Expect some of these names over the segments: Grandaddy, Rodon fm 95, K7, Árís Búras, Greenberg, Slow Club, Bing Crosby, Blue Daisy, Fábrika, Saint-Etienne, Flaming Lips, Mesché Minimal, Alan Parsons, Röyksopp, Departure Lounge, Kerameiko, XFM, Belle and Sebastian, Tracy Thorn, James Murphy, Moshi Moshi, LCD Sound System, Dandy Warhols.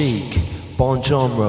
chic, bon genre.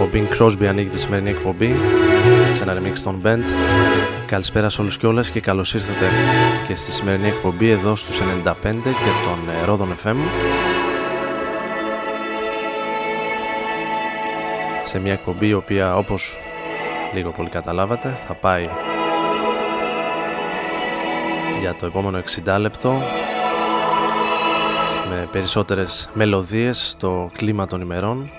Ο Bing Crosby ανοίγει τη σημερινή εκπομπή σε ένα remix των Band. Καλησπέρα σε όλους και όλες και καλώς ήρθατε και στη σημερινή εκπομπή εδώ στους 95 και τον Rodon FM, σε μια εκπομπή η οποία, όπως λίγο πολύ καταλάβατε, θα πάει για το επόμενο 60 λεπτό με περισσότερες μελωδίες στο κλίμα των ημερών.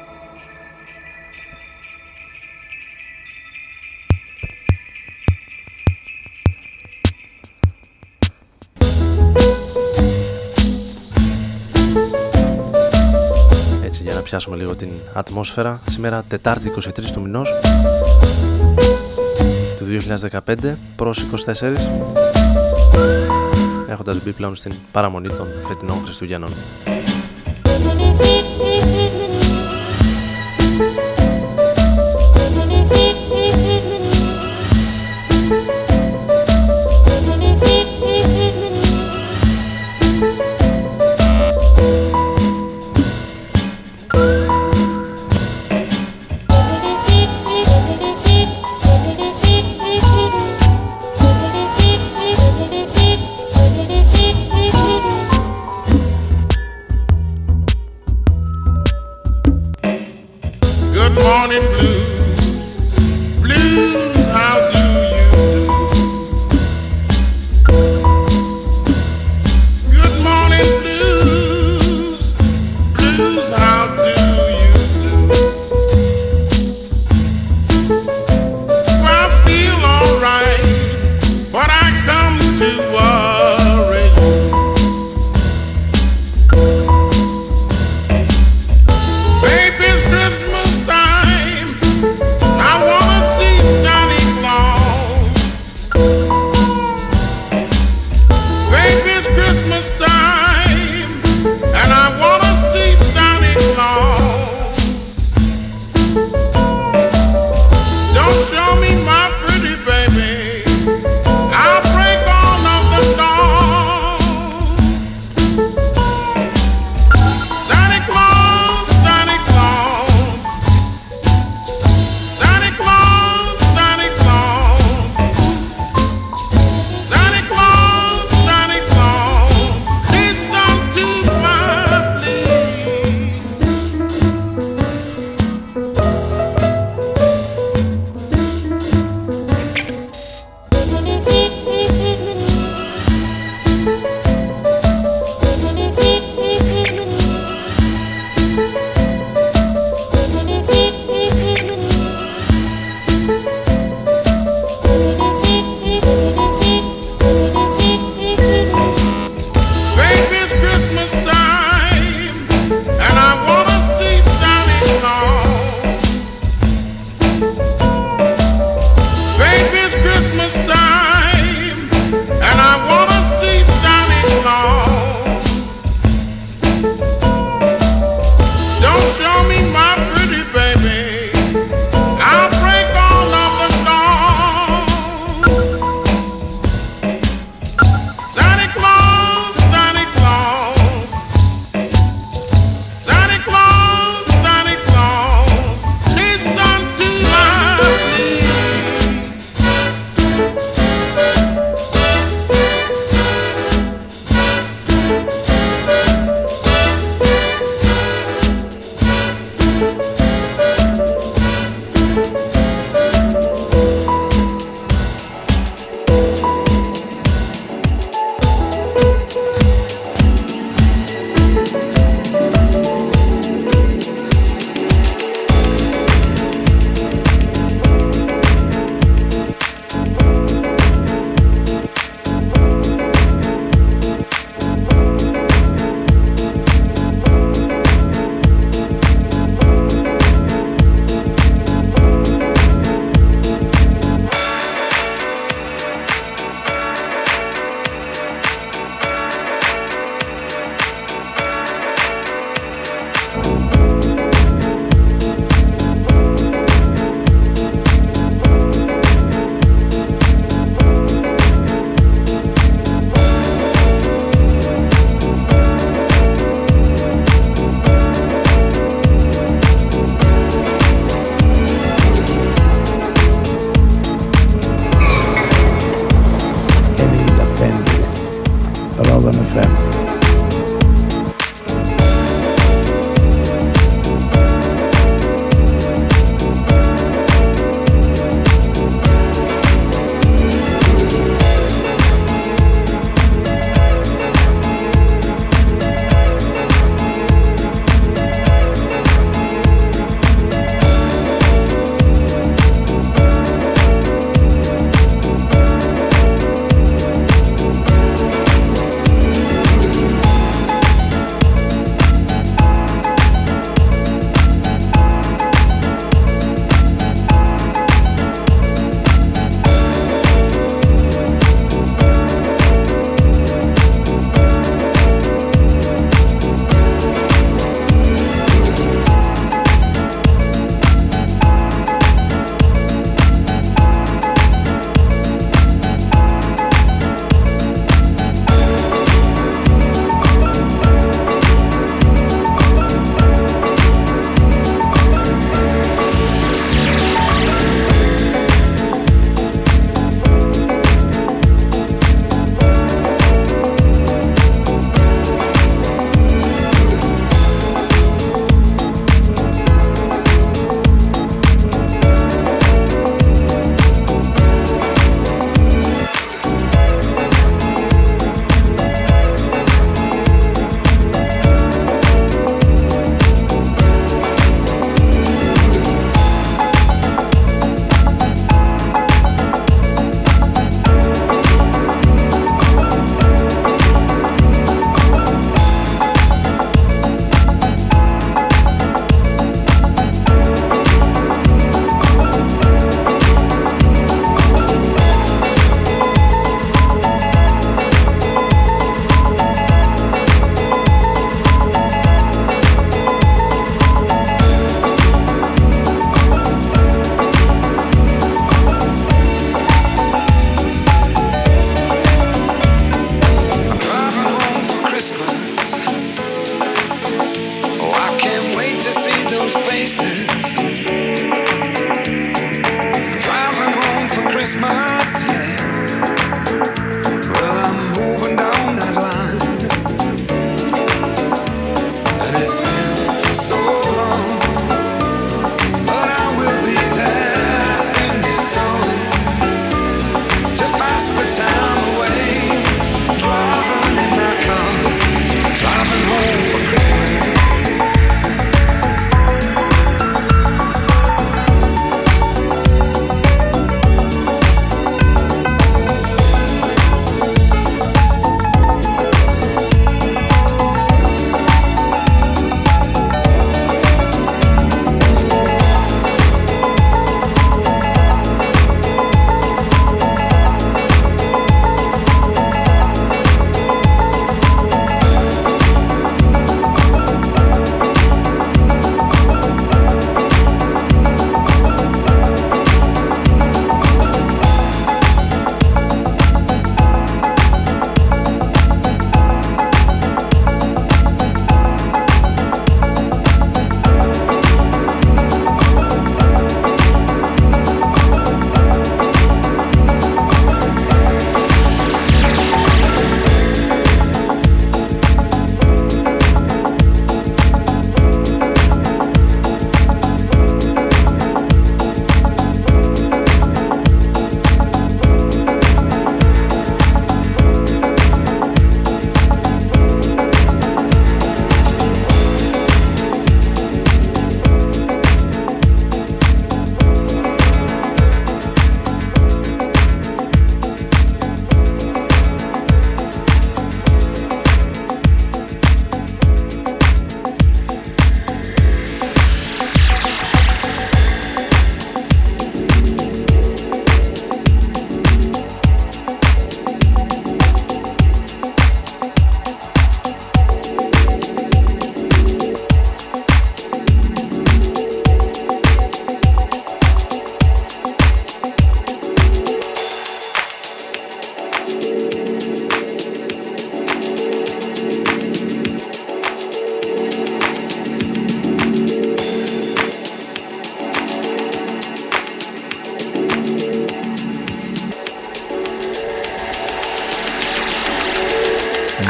Έτσι, για να πιάσουμε λίγο την ατμόσφαιρα, σήμερα Τετάρτη 23 του μηνός του 2015 προς 24, έχοντας μπει πλέον στην παραμονή των φετινών Χριστουγέννων.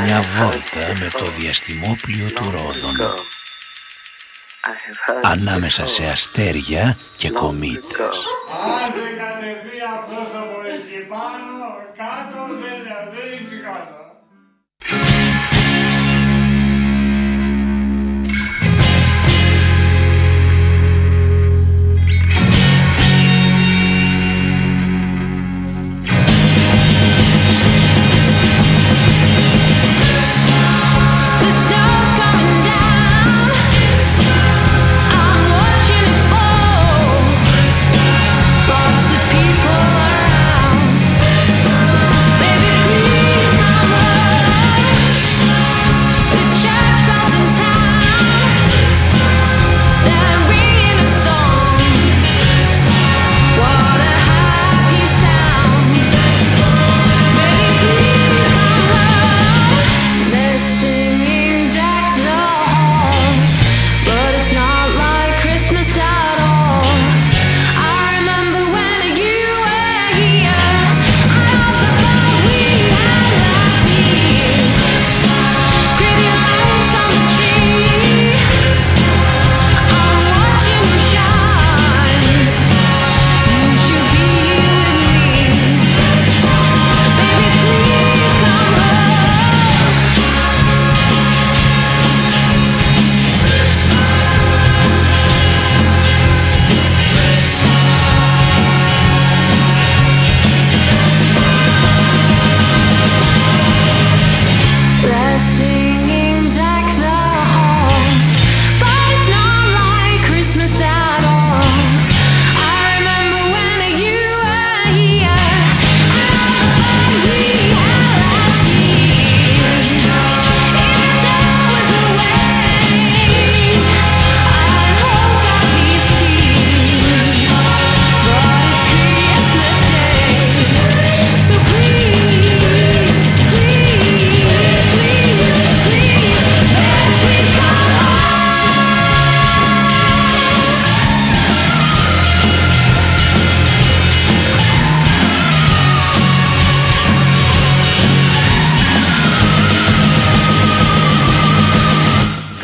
μια βόλτα με το διαστημόπλιο του Ρόδων, ανάμεσα σε αστέρια και κομήτες. Άντε κατεβεί αυτός από εκεί πάνω, κάτω δεν είναι κάτω.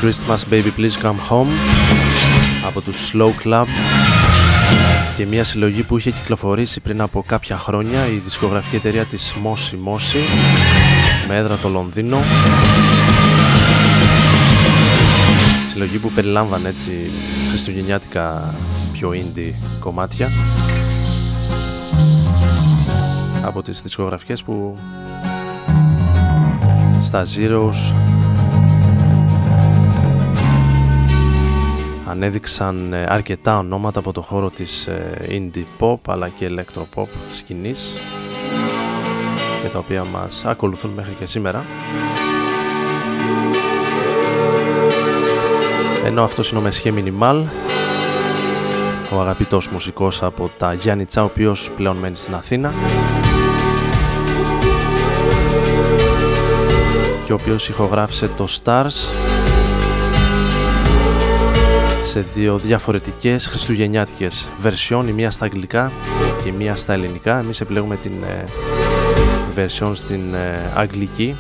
Christmas Baby Please Come Home από τους Slow Club και μια συλλογή που είχε κυκλοφορήσει πριν από κάποια χρόνια η δισκογραφική εταιρεία της Moshi Moshi με έδρα το Λονδίνο, συλλογή που περιλάμβανε έτσι χριστουγεννιάτικα πιο indie κομμάτια από τις δισκογραφικές που στα Zeros ανέδειξαν αρκετά ονόματα από το χώρο της indie pop αλλά και electropop σκηνής και τα οποία μας ακολουθούν μέχρι και σήμερα. Ενώ αυτός είναι ο Mesché Minimal, ο αγαπητός μουσικός από τα Γιάννητσα, ο οποίος πλέον μένει στην Αθήνα και ο οποίος ηχογράφησε το Stars σε δύο διαφορετικές χριστουγεννιάτικες βερσιόν, η μία στα αγγλικά και η μία στα ελληνικά. Εμείς επιλέγουμε την βερσιόν στην αγγλική.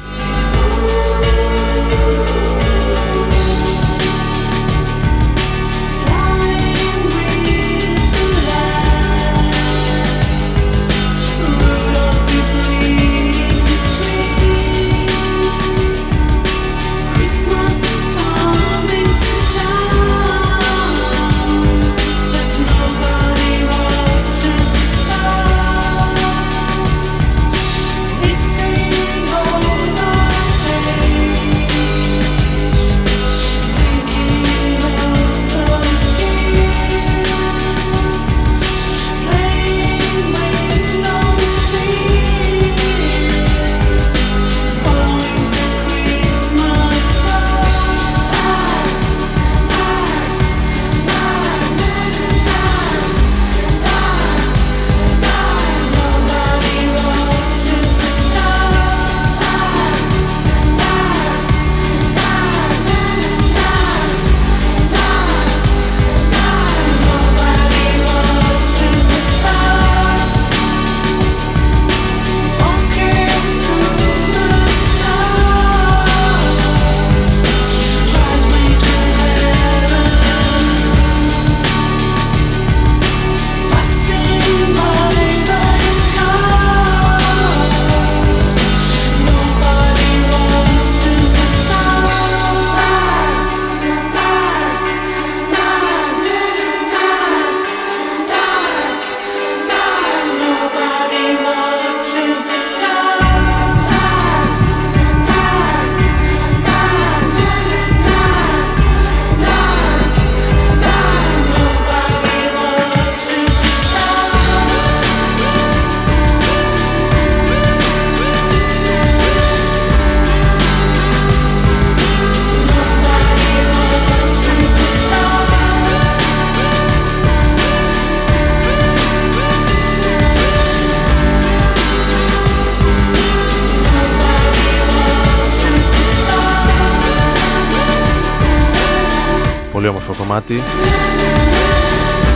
πολύ όμορφο κομμάτι,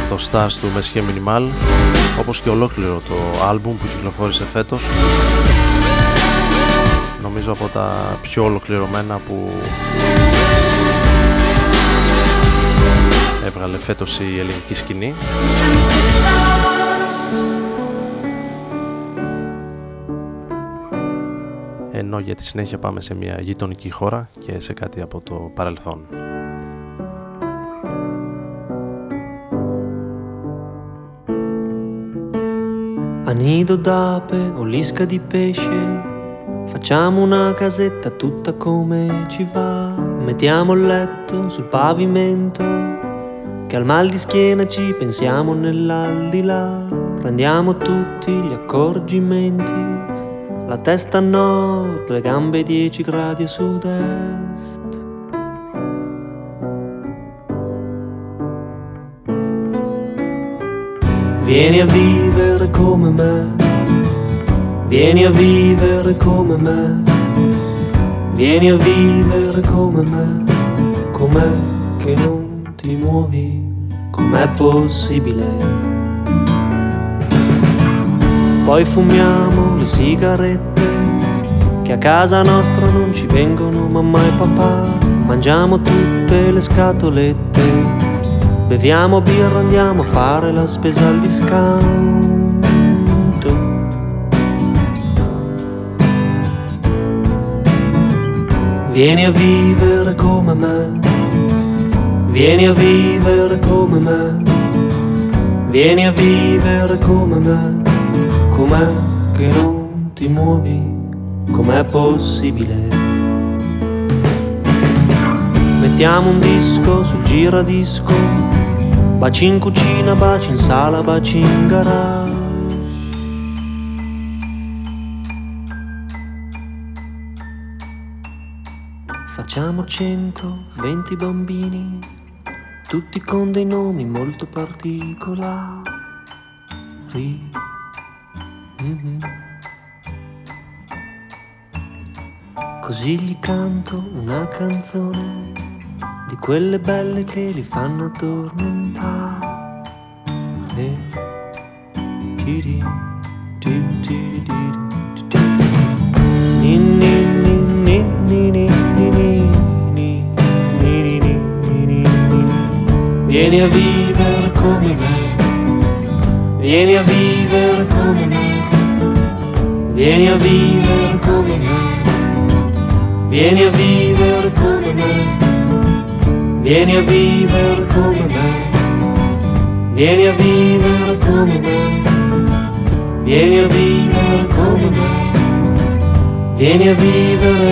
το Stars του Mesché Minimal, όπως και ολόκληρο το άλμπουμ που κυκλοφόρησε φέτος. Νομίζω από τα πιο ολοκληρωμένα που έβγαλε φέτος η ελληνική σκηνή. Ενώ για τη συνέχεια πάμε σε μια γειτονική χώρα και σε κάτι από το παρελθόν. Anido d'ape o lisca di pesce, facciamo una casetta tutta come ci va. Mettiamo il letto sul pavimento, che al mal di schiena ci pensiamo nell'aldilà. Prendiamo tutti gli accorgimenti, la testa a nord, le gambe 10 gradi a sud-est. Vieni a vivere come me, vieni a vivere come me, vieni a vivere come me. Com'è che non ti muovi? Com'è possibile? Poi fumiamo le sigarette che a casa nostra non ci vengono mamma e papà. Mangiamo tutte le scatolette, beviamo birra, andiamo a fare la spesa al discount. Vieni a vivere come me, vieni a vivere come me, vieni a vivere come me. Com'è che non ti muovi? Com'è possibile? Mettiamo un disco sul giradisco, baci in cucina, baci in sala, baci in garage. Facciamo 120 bambini, tutti con dei nomi molto particolari. Mm-hmm. Così gli canto una canzone di quelle belle che li fanno addormentare. Tiri, tiri, tiri, tiri, tiri. Ni, ni, ni, ni, ni, ni, ni, ni, ni, ni, ni, ni, ni. Vieni a vivere come me, vieni a vivere come me. Vieni a vivere come me, vieni a vivere come me, vieni a vivere come me, vieni a vivere come me, vieni a vivere come me, vieni a vivere.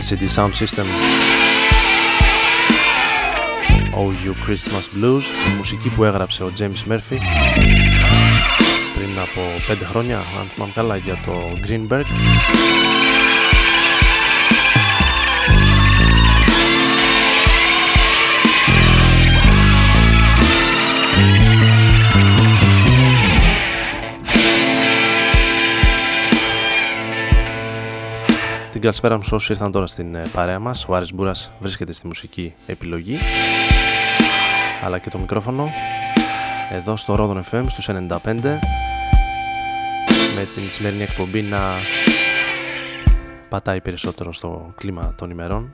LCD Sound System. Oh You Christmas Blues, η μουσική που έγραψε ο James Murphy πριν από 5 χρόνια, αν θυμάμαι καλά, για το Greenberg. Καλησπέρα μου όσοι ήρθαν τώρα στην παρέα μας. Ο Árís Búras βρίσκεται στη μουσική επιλογή αλλά και το μικρόφωνο εδώ στο Rodon FM στους 95 με την σημερινή εκπομπή να πατάει περισσότερο στο κλίμα των ημερών.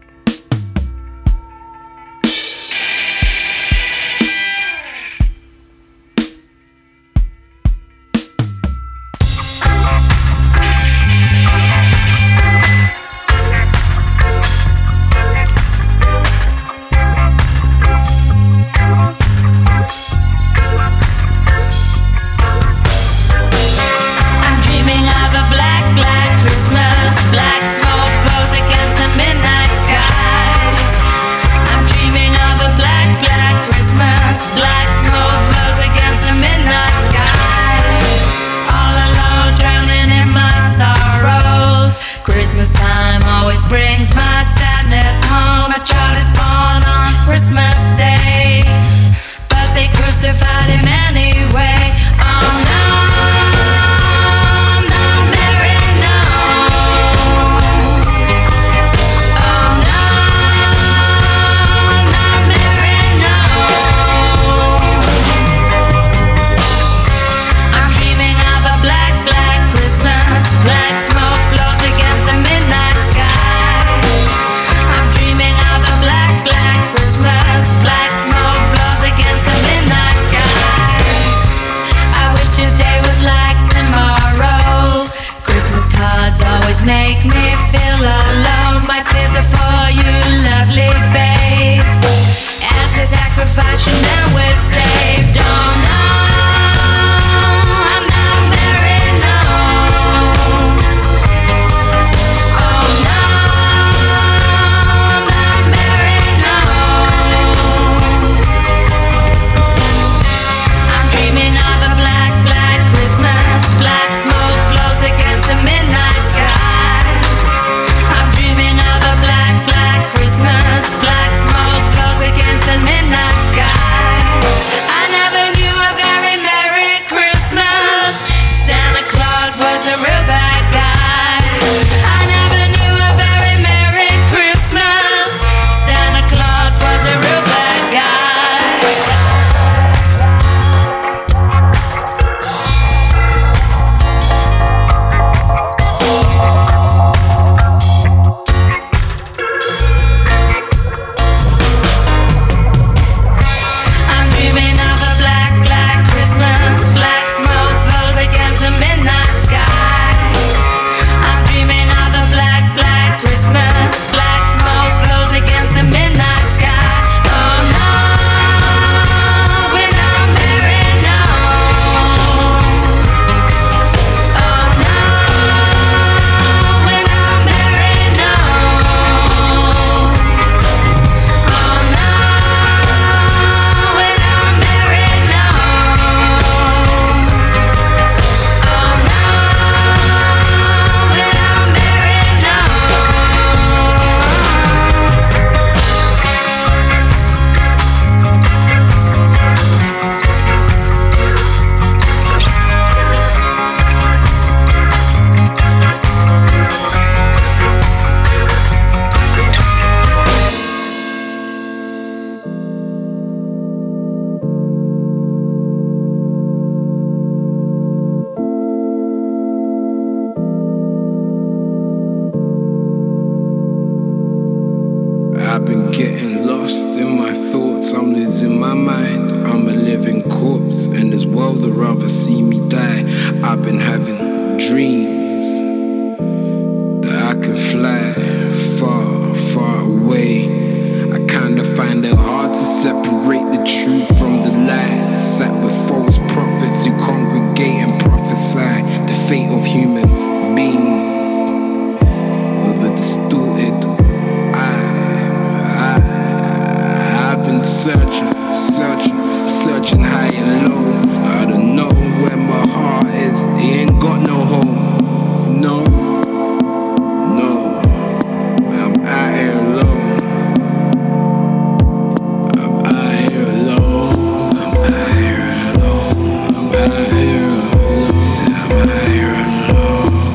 Of human beings with a distorted go home. No, no, I'm out here alone. I'm out here alone. I'm out here alone. I'm out here alone.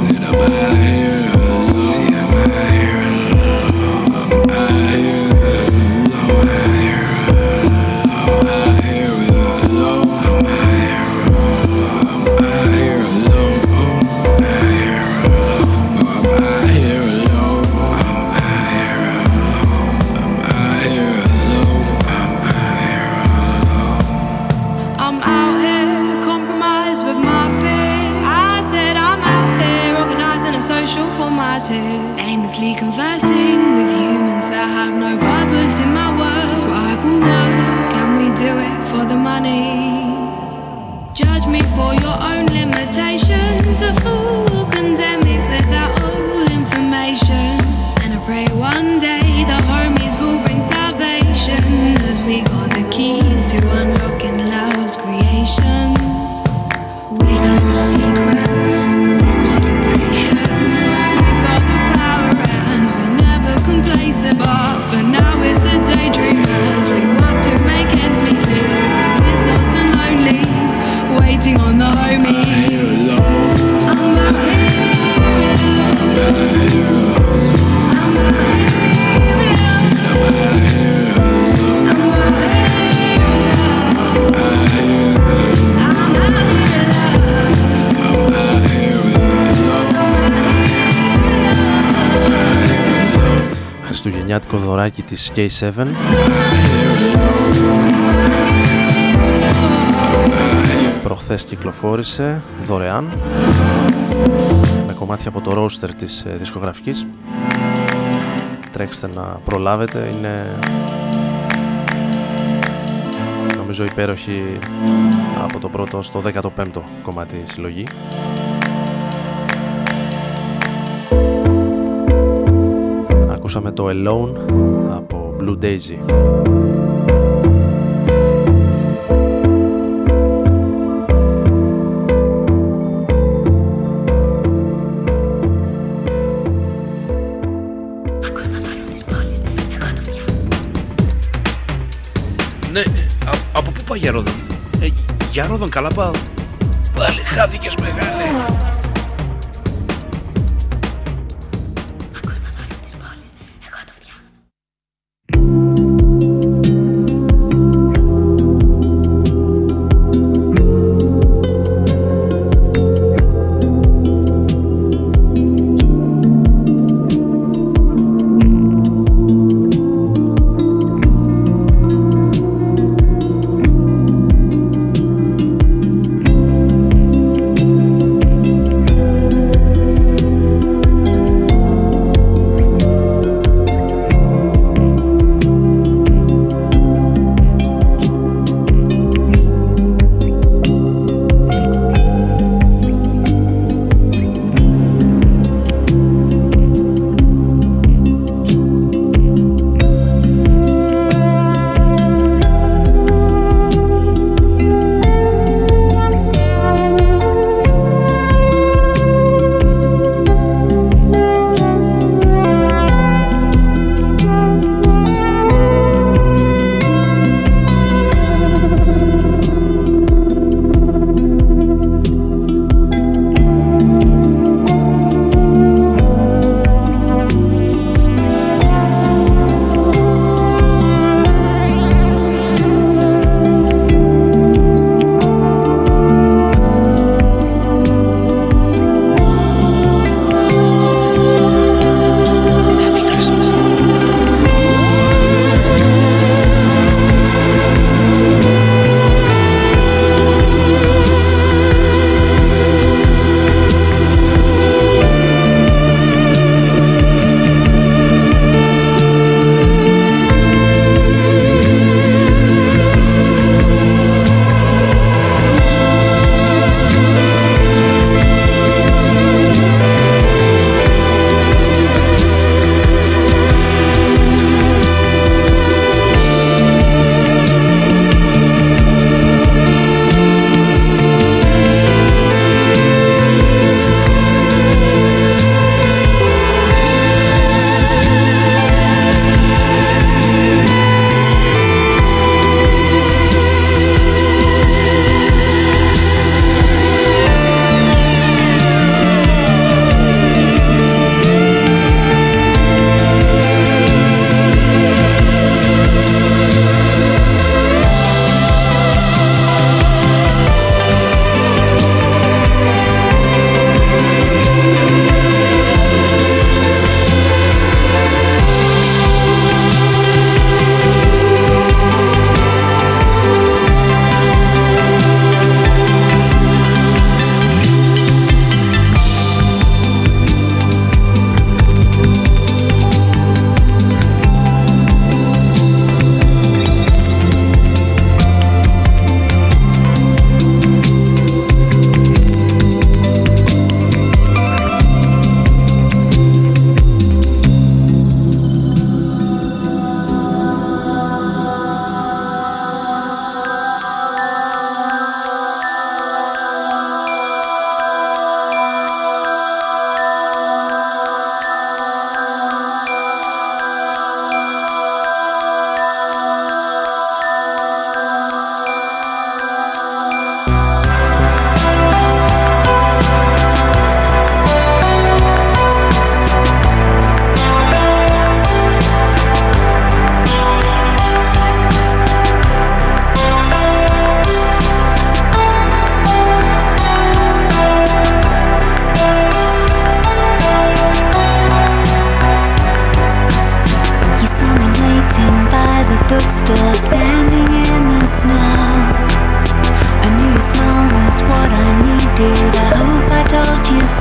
Said I'm out here alone. Said I'm out here alone. See, I'm out here alone. I'm out here alone. I'm out here alone. I'm out here alone. I'm out here alone. Aimlessly conversing with humans that have no purpose in my world. So I will work. Can we do it for the money? Judge me for your own limitations. A fool, condemn me without all information. And I pray one day the homies will bring salvation, as we got the keys to unlocking love's creation. We know the secrets. We've got the patience. We've got the power, and we're never complacent. But for now it's a daydream, as we work to make ends meet. It's lost and lonely, waiting on the homies. I'm out here alone. I'm out here alone. Χριστουγεννιάτικο δωράκι της K7. Προχθές κυκλοφόρησε δωρεάν με κομμάτια από το roster της δισκογραφικής. Τρέξτε να προλάβετε, είναι νομίζω υπέροχη από το πρώτο στο 15ο κομμάτι συλλογή. Ακούσαμε το Alone από Blue Daisy. Ναι, από πού πάει για Ρόδον? Για Ρόδον καλά πάω. Πάλι χάθηκες μεγάλε.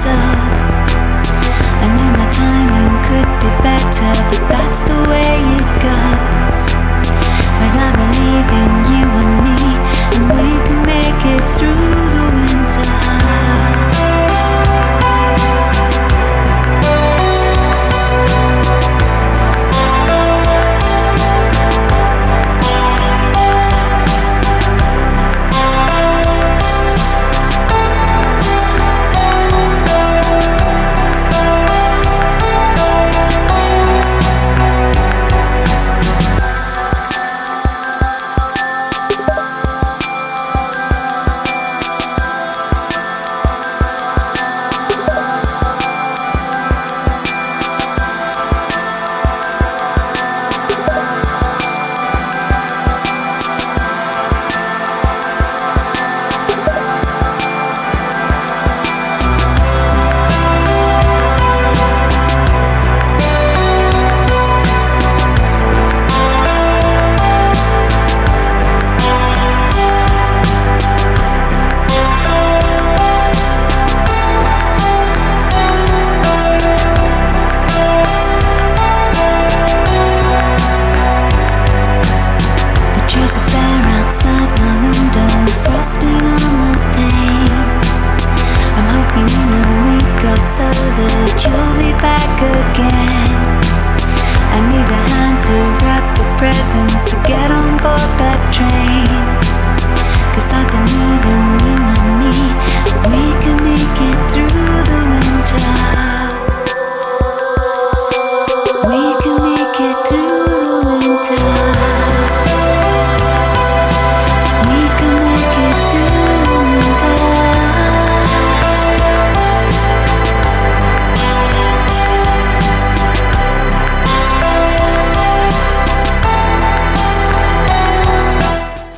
up. I knew my timing could be better, but that's the way it goes. But I believe in you and me, and we can make it through the winter.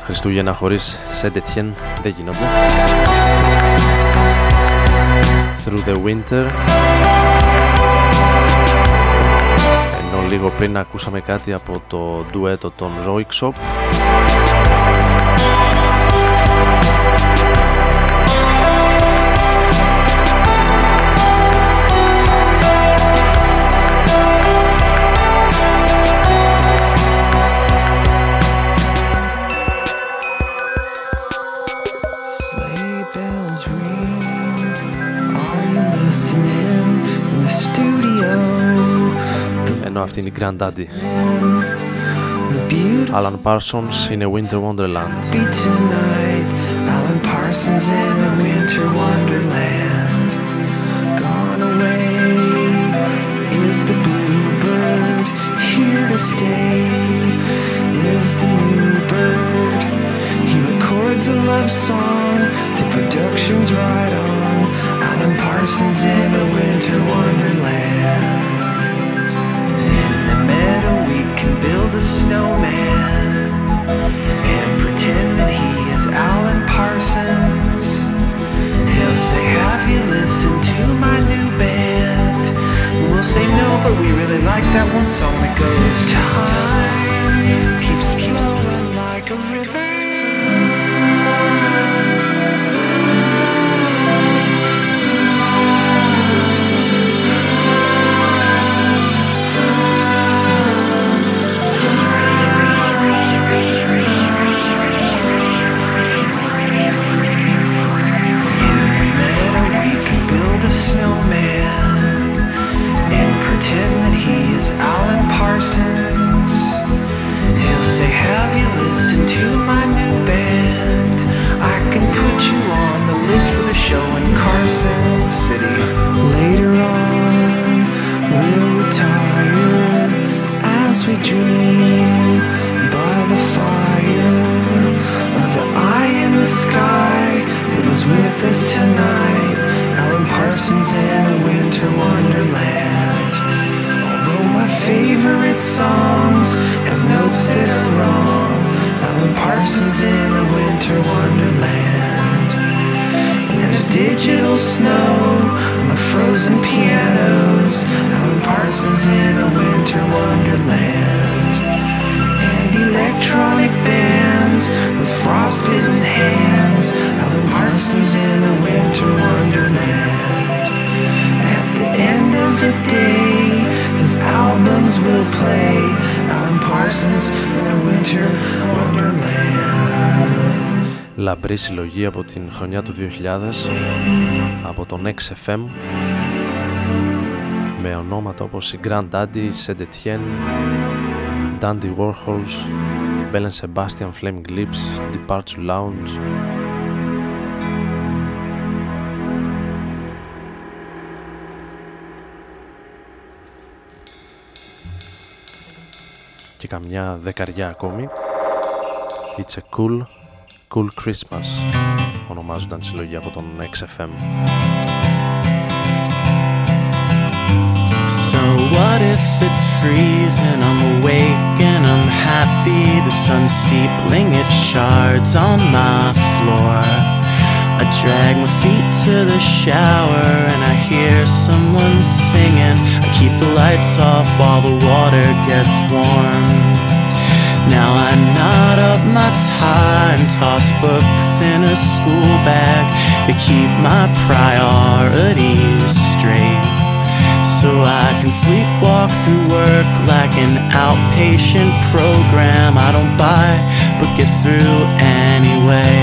Χριστούγεννα χωρίς Saint-Etienne δεν γινόταν. Through the Winter. Ενώ λίγο πριν ακούσαμε κάτι από το ντουέτο των Röyksopp. Αυτή είναι η Grandaddy. Alan Parsons in a Winter Wonderland. Tonight, Alan Parsons in a Winter Wonderland. Gone away is the bluebird here to stay. Is the new bird. He records a love song. The production's right on. Alan Parsons in a Winter Wonderland. We can build a snowman and pretend that he is Alan Parsons. He'll say, have you listened to my new band? And we'll say no, but we really like that one song that goes, time keeps flowing like a river. Parsons. He'll say, have you listened to my new band? I can put you on the list for the show in Carson City. Later on, we'll retire as we dream by the fire of the eye in the sky that was with us tonight. Alan Parsons in a winter wonderland. My favorite songs have notes that are wrong. Alan Parsons in a winter wonderland. And there's digital snow on the frozen pianos. Alan Parsons in a winter wonderland. And electronic bands with frostbitten hands. Alan Parsons in a winter wonderland. the day. His albums will play. Alan Parsons in a winter wonderland. Λαμπρή συλλογή από την χρονιά του 2000 από τον XFM με ονόματα όπως η Grandaddy, Saint-Etienne, Dandy Warhols, Belle and Sebastian, Flaming Lips, Departure Lounge. Και καμιά δεκαριά ακόμη. It's a cool, cool Christmas ονομάζονταν συλλογή από τον XFM. So what if it's freezing, I'm awake and I'm happy. The sun's steepling its shards on my floor. I drag my feet to the shower and I hear someone singing. I keep the lights off while the water gets warm. Now I knot up my tie and toss books in a school bag to keep my priorities straight. So I can sleepwalk through work like an outpatient program. I don't buy, but get through anyway.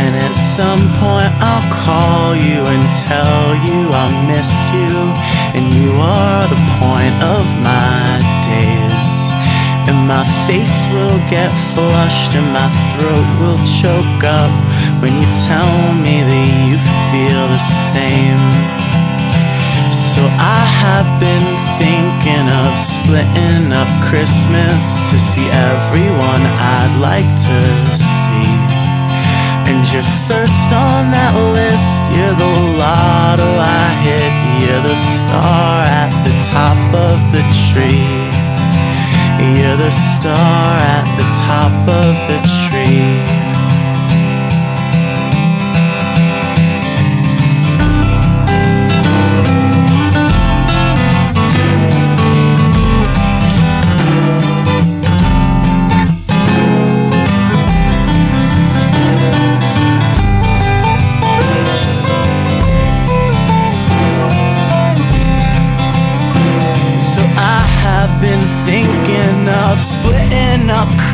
And at some point I'll call you and tell you I miss you, and you are the point of my days. And my face will get flushed and my throat will choke up when you tell me that you feel the same. So I have been thinking of splitting up Christmas to see everyone I'd like to see. And you're first on that list, you're the lotto I hit, you're the star at the top of the tree. You're the star at the top of the tree.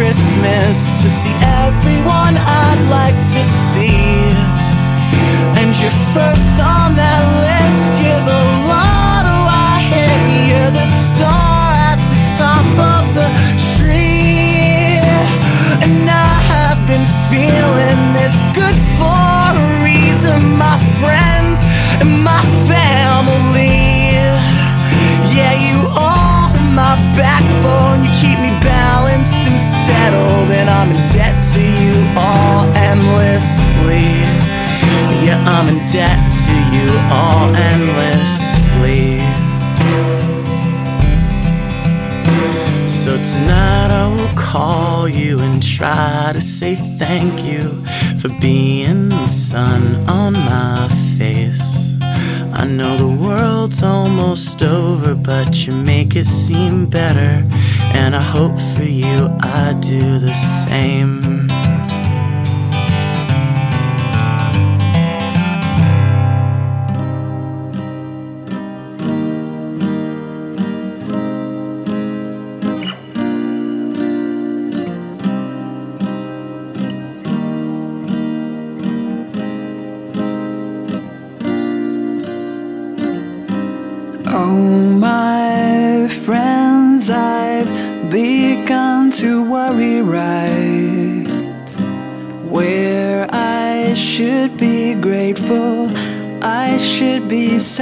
Christmas to see everyone I'd like to see. And you're first on that list, you're the lotto I hit, you're the star at the top of the tree. And I have been feeling this good for a reason. My friends and my family, yeah, you are my backbone, you keep me balanced and settled, and I'm in debt to you all endlessly. Yeah, I'm in debt to you all endlessly. So tonight I will call you and try to say thank you for being the sun on my face. I know the world's almost over, but you make it seem better, and I hope for you I do the same.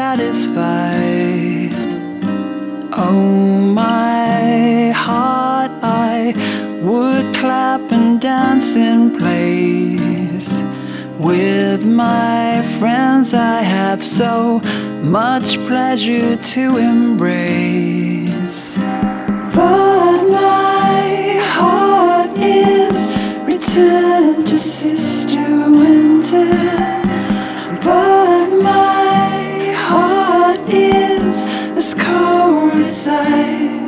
Satisfied. Oh my heart, I would clap and dance in place. With my friends I have so much pleasure to embrace. But my heart is returned to sister winter. But my is as cold as ice.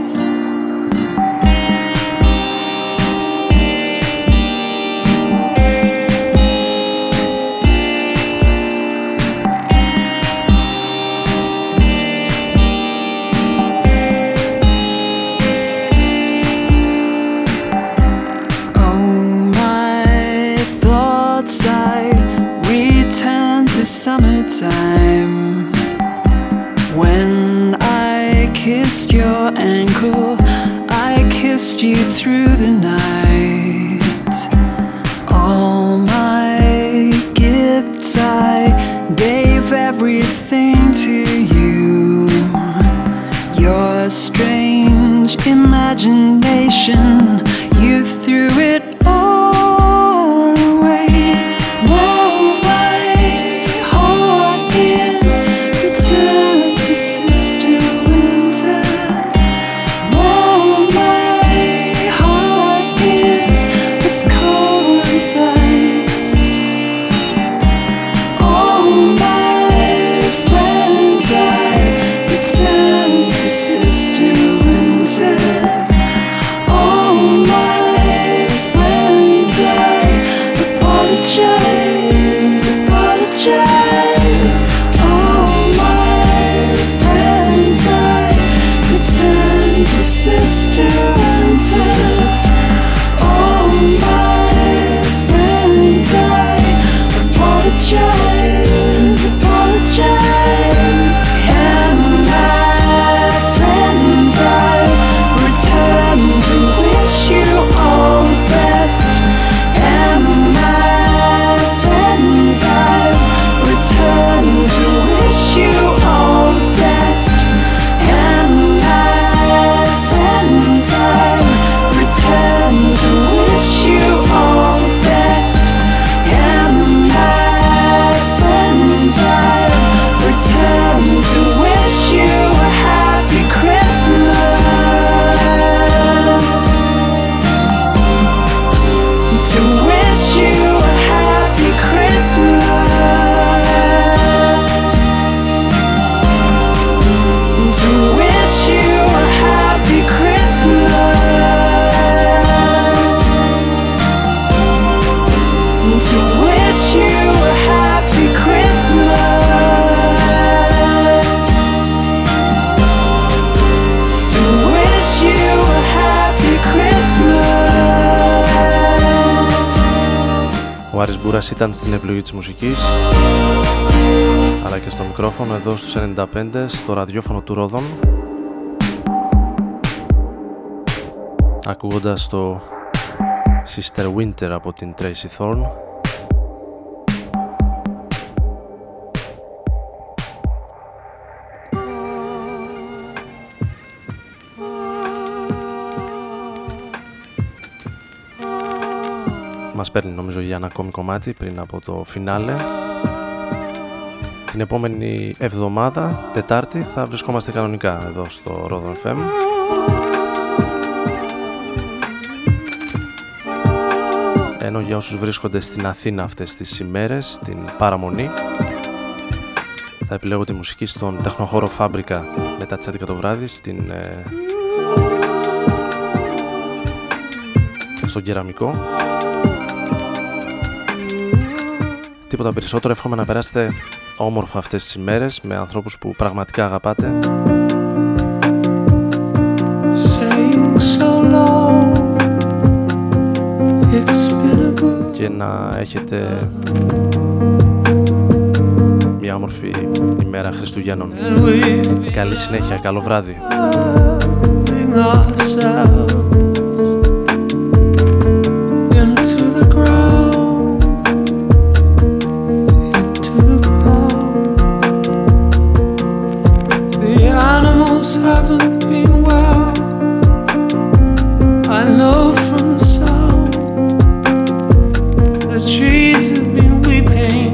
kissed your ankle, I kissed you through the night. All my gifts I gave, everything to you. Your strange imagination, you threw it all. Ο Árís Búras ήταν στην επιλογή της μουσικής αλλά και στο μικρόφωνο εδώ στους 95 στο ραδιόφωνο του Ρόδων, ακούγοντας το Sister Winter από την Tracy Thorn. Μας παίρνει νομίζω για ένα ακόμη κομμάτι πριν από το φινάλε. Την επόμενη εβδομάδα, Τετάρτη, θα βρισκόμαστε κανονικά εδώ στο Rodon FM. Ενώ για όσους βρίσκονται στην Αθήνα αυτές τις ημέρες, την παραμονή, θα επιλέγω τη μουσική στον τεχνοχώρο Φάμπρικα μετά τις 11 το βράδυ στον Κεραμικό. Τίποτα περισσότερο, εύχομαι να περάσετε όμορφα αυτές τις ημέρες με ανθρώπους που πραγματικά αγαπάτε. Και να έχετε μια όμορφη ημέρα Χριστουγέννων. Καλή συνέχεια, καλό βράδυ. Haven't been well, I know from the sound. The trees have been weeping,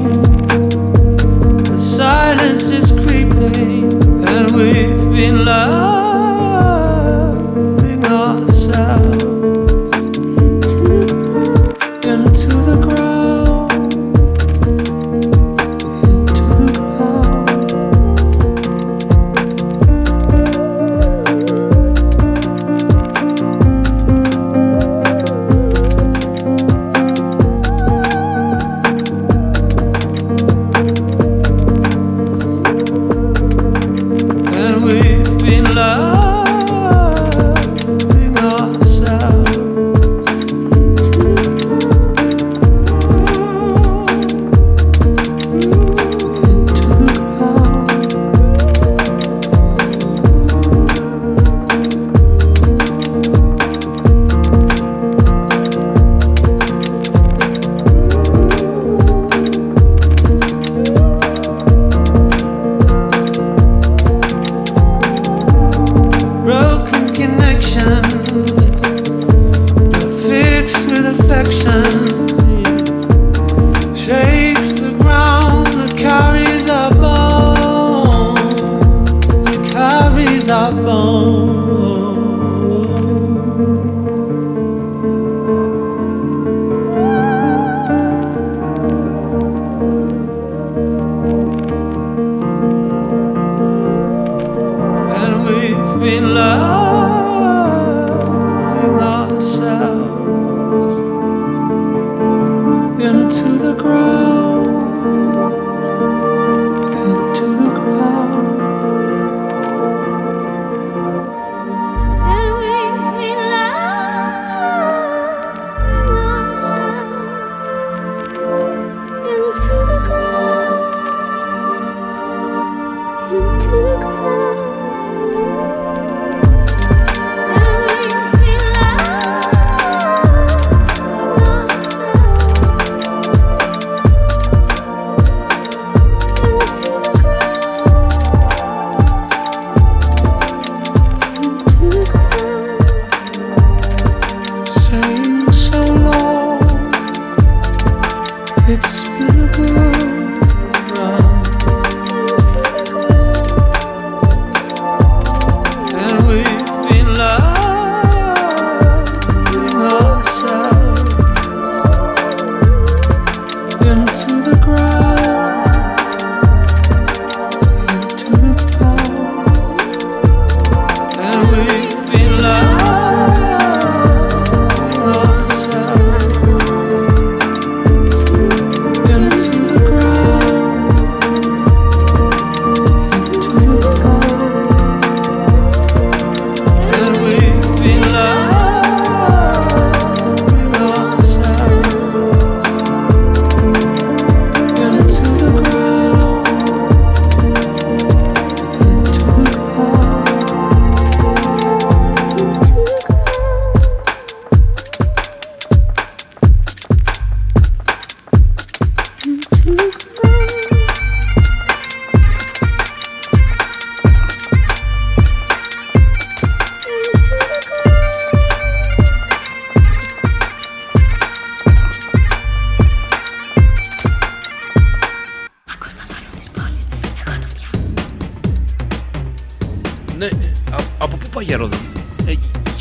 the silence is creeping, and we've been loving ourselves into the ground, into the ground.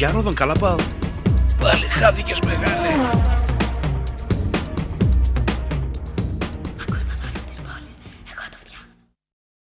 Για Ρόδον, καλά πάω. Πάλι χάθηκες μεγάλη.